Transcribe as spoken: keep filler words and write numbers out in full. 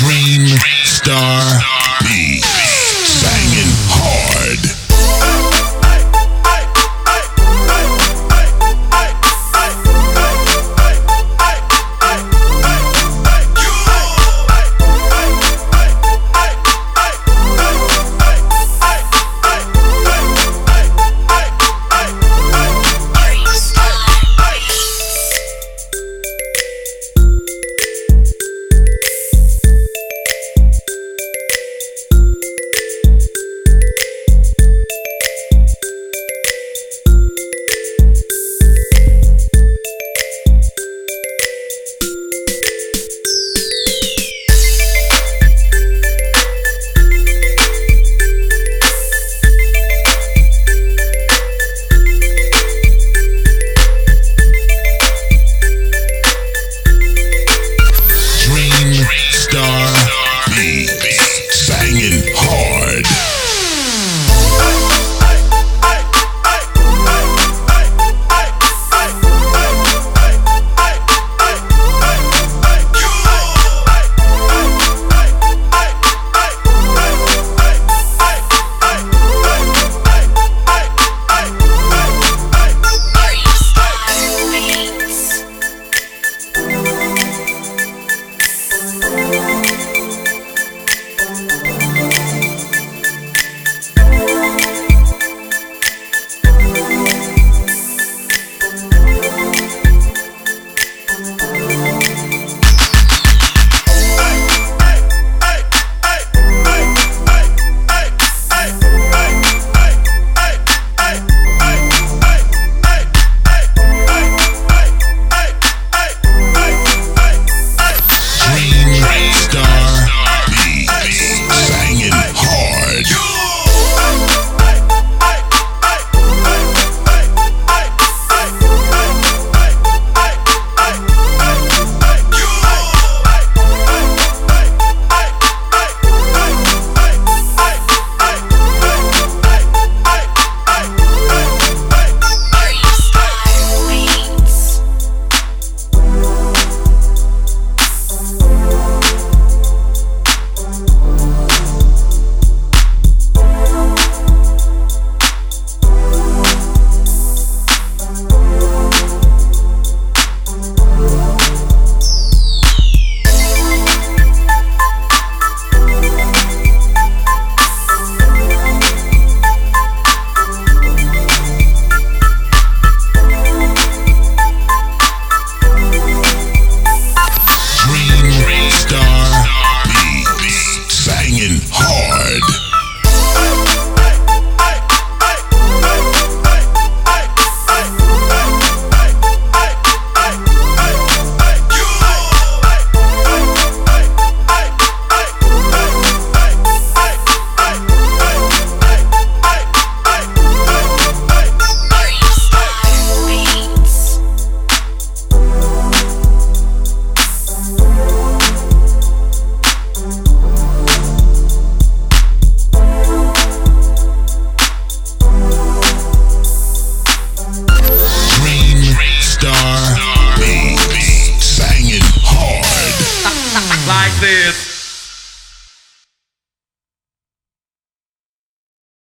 Dream Star B. Banging hard. Like this.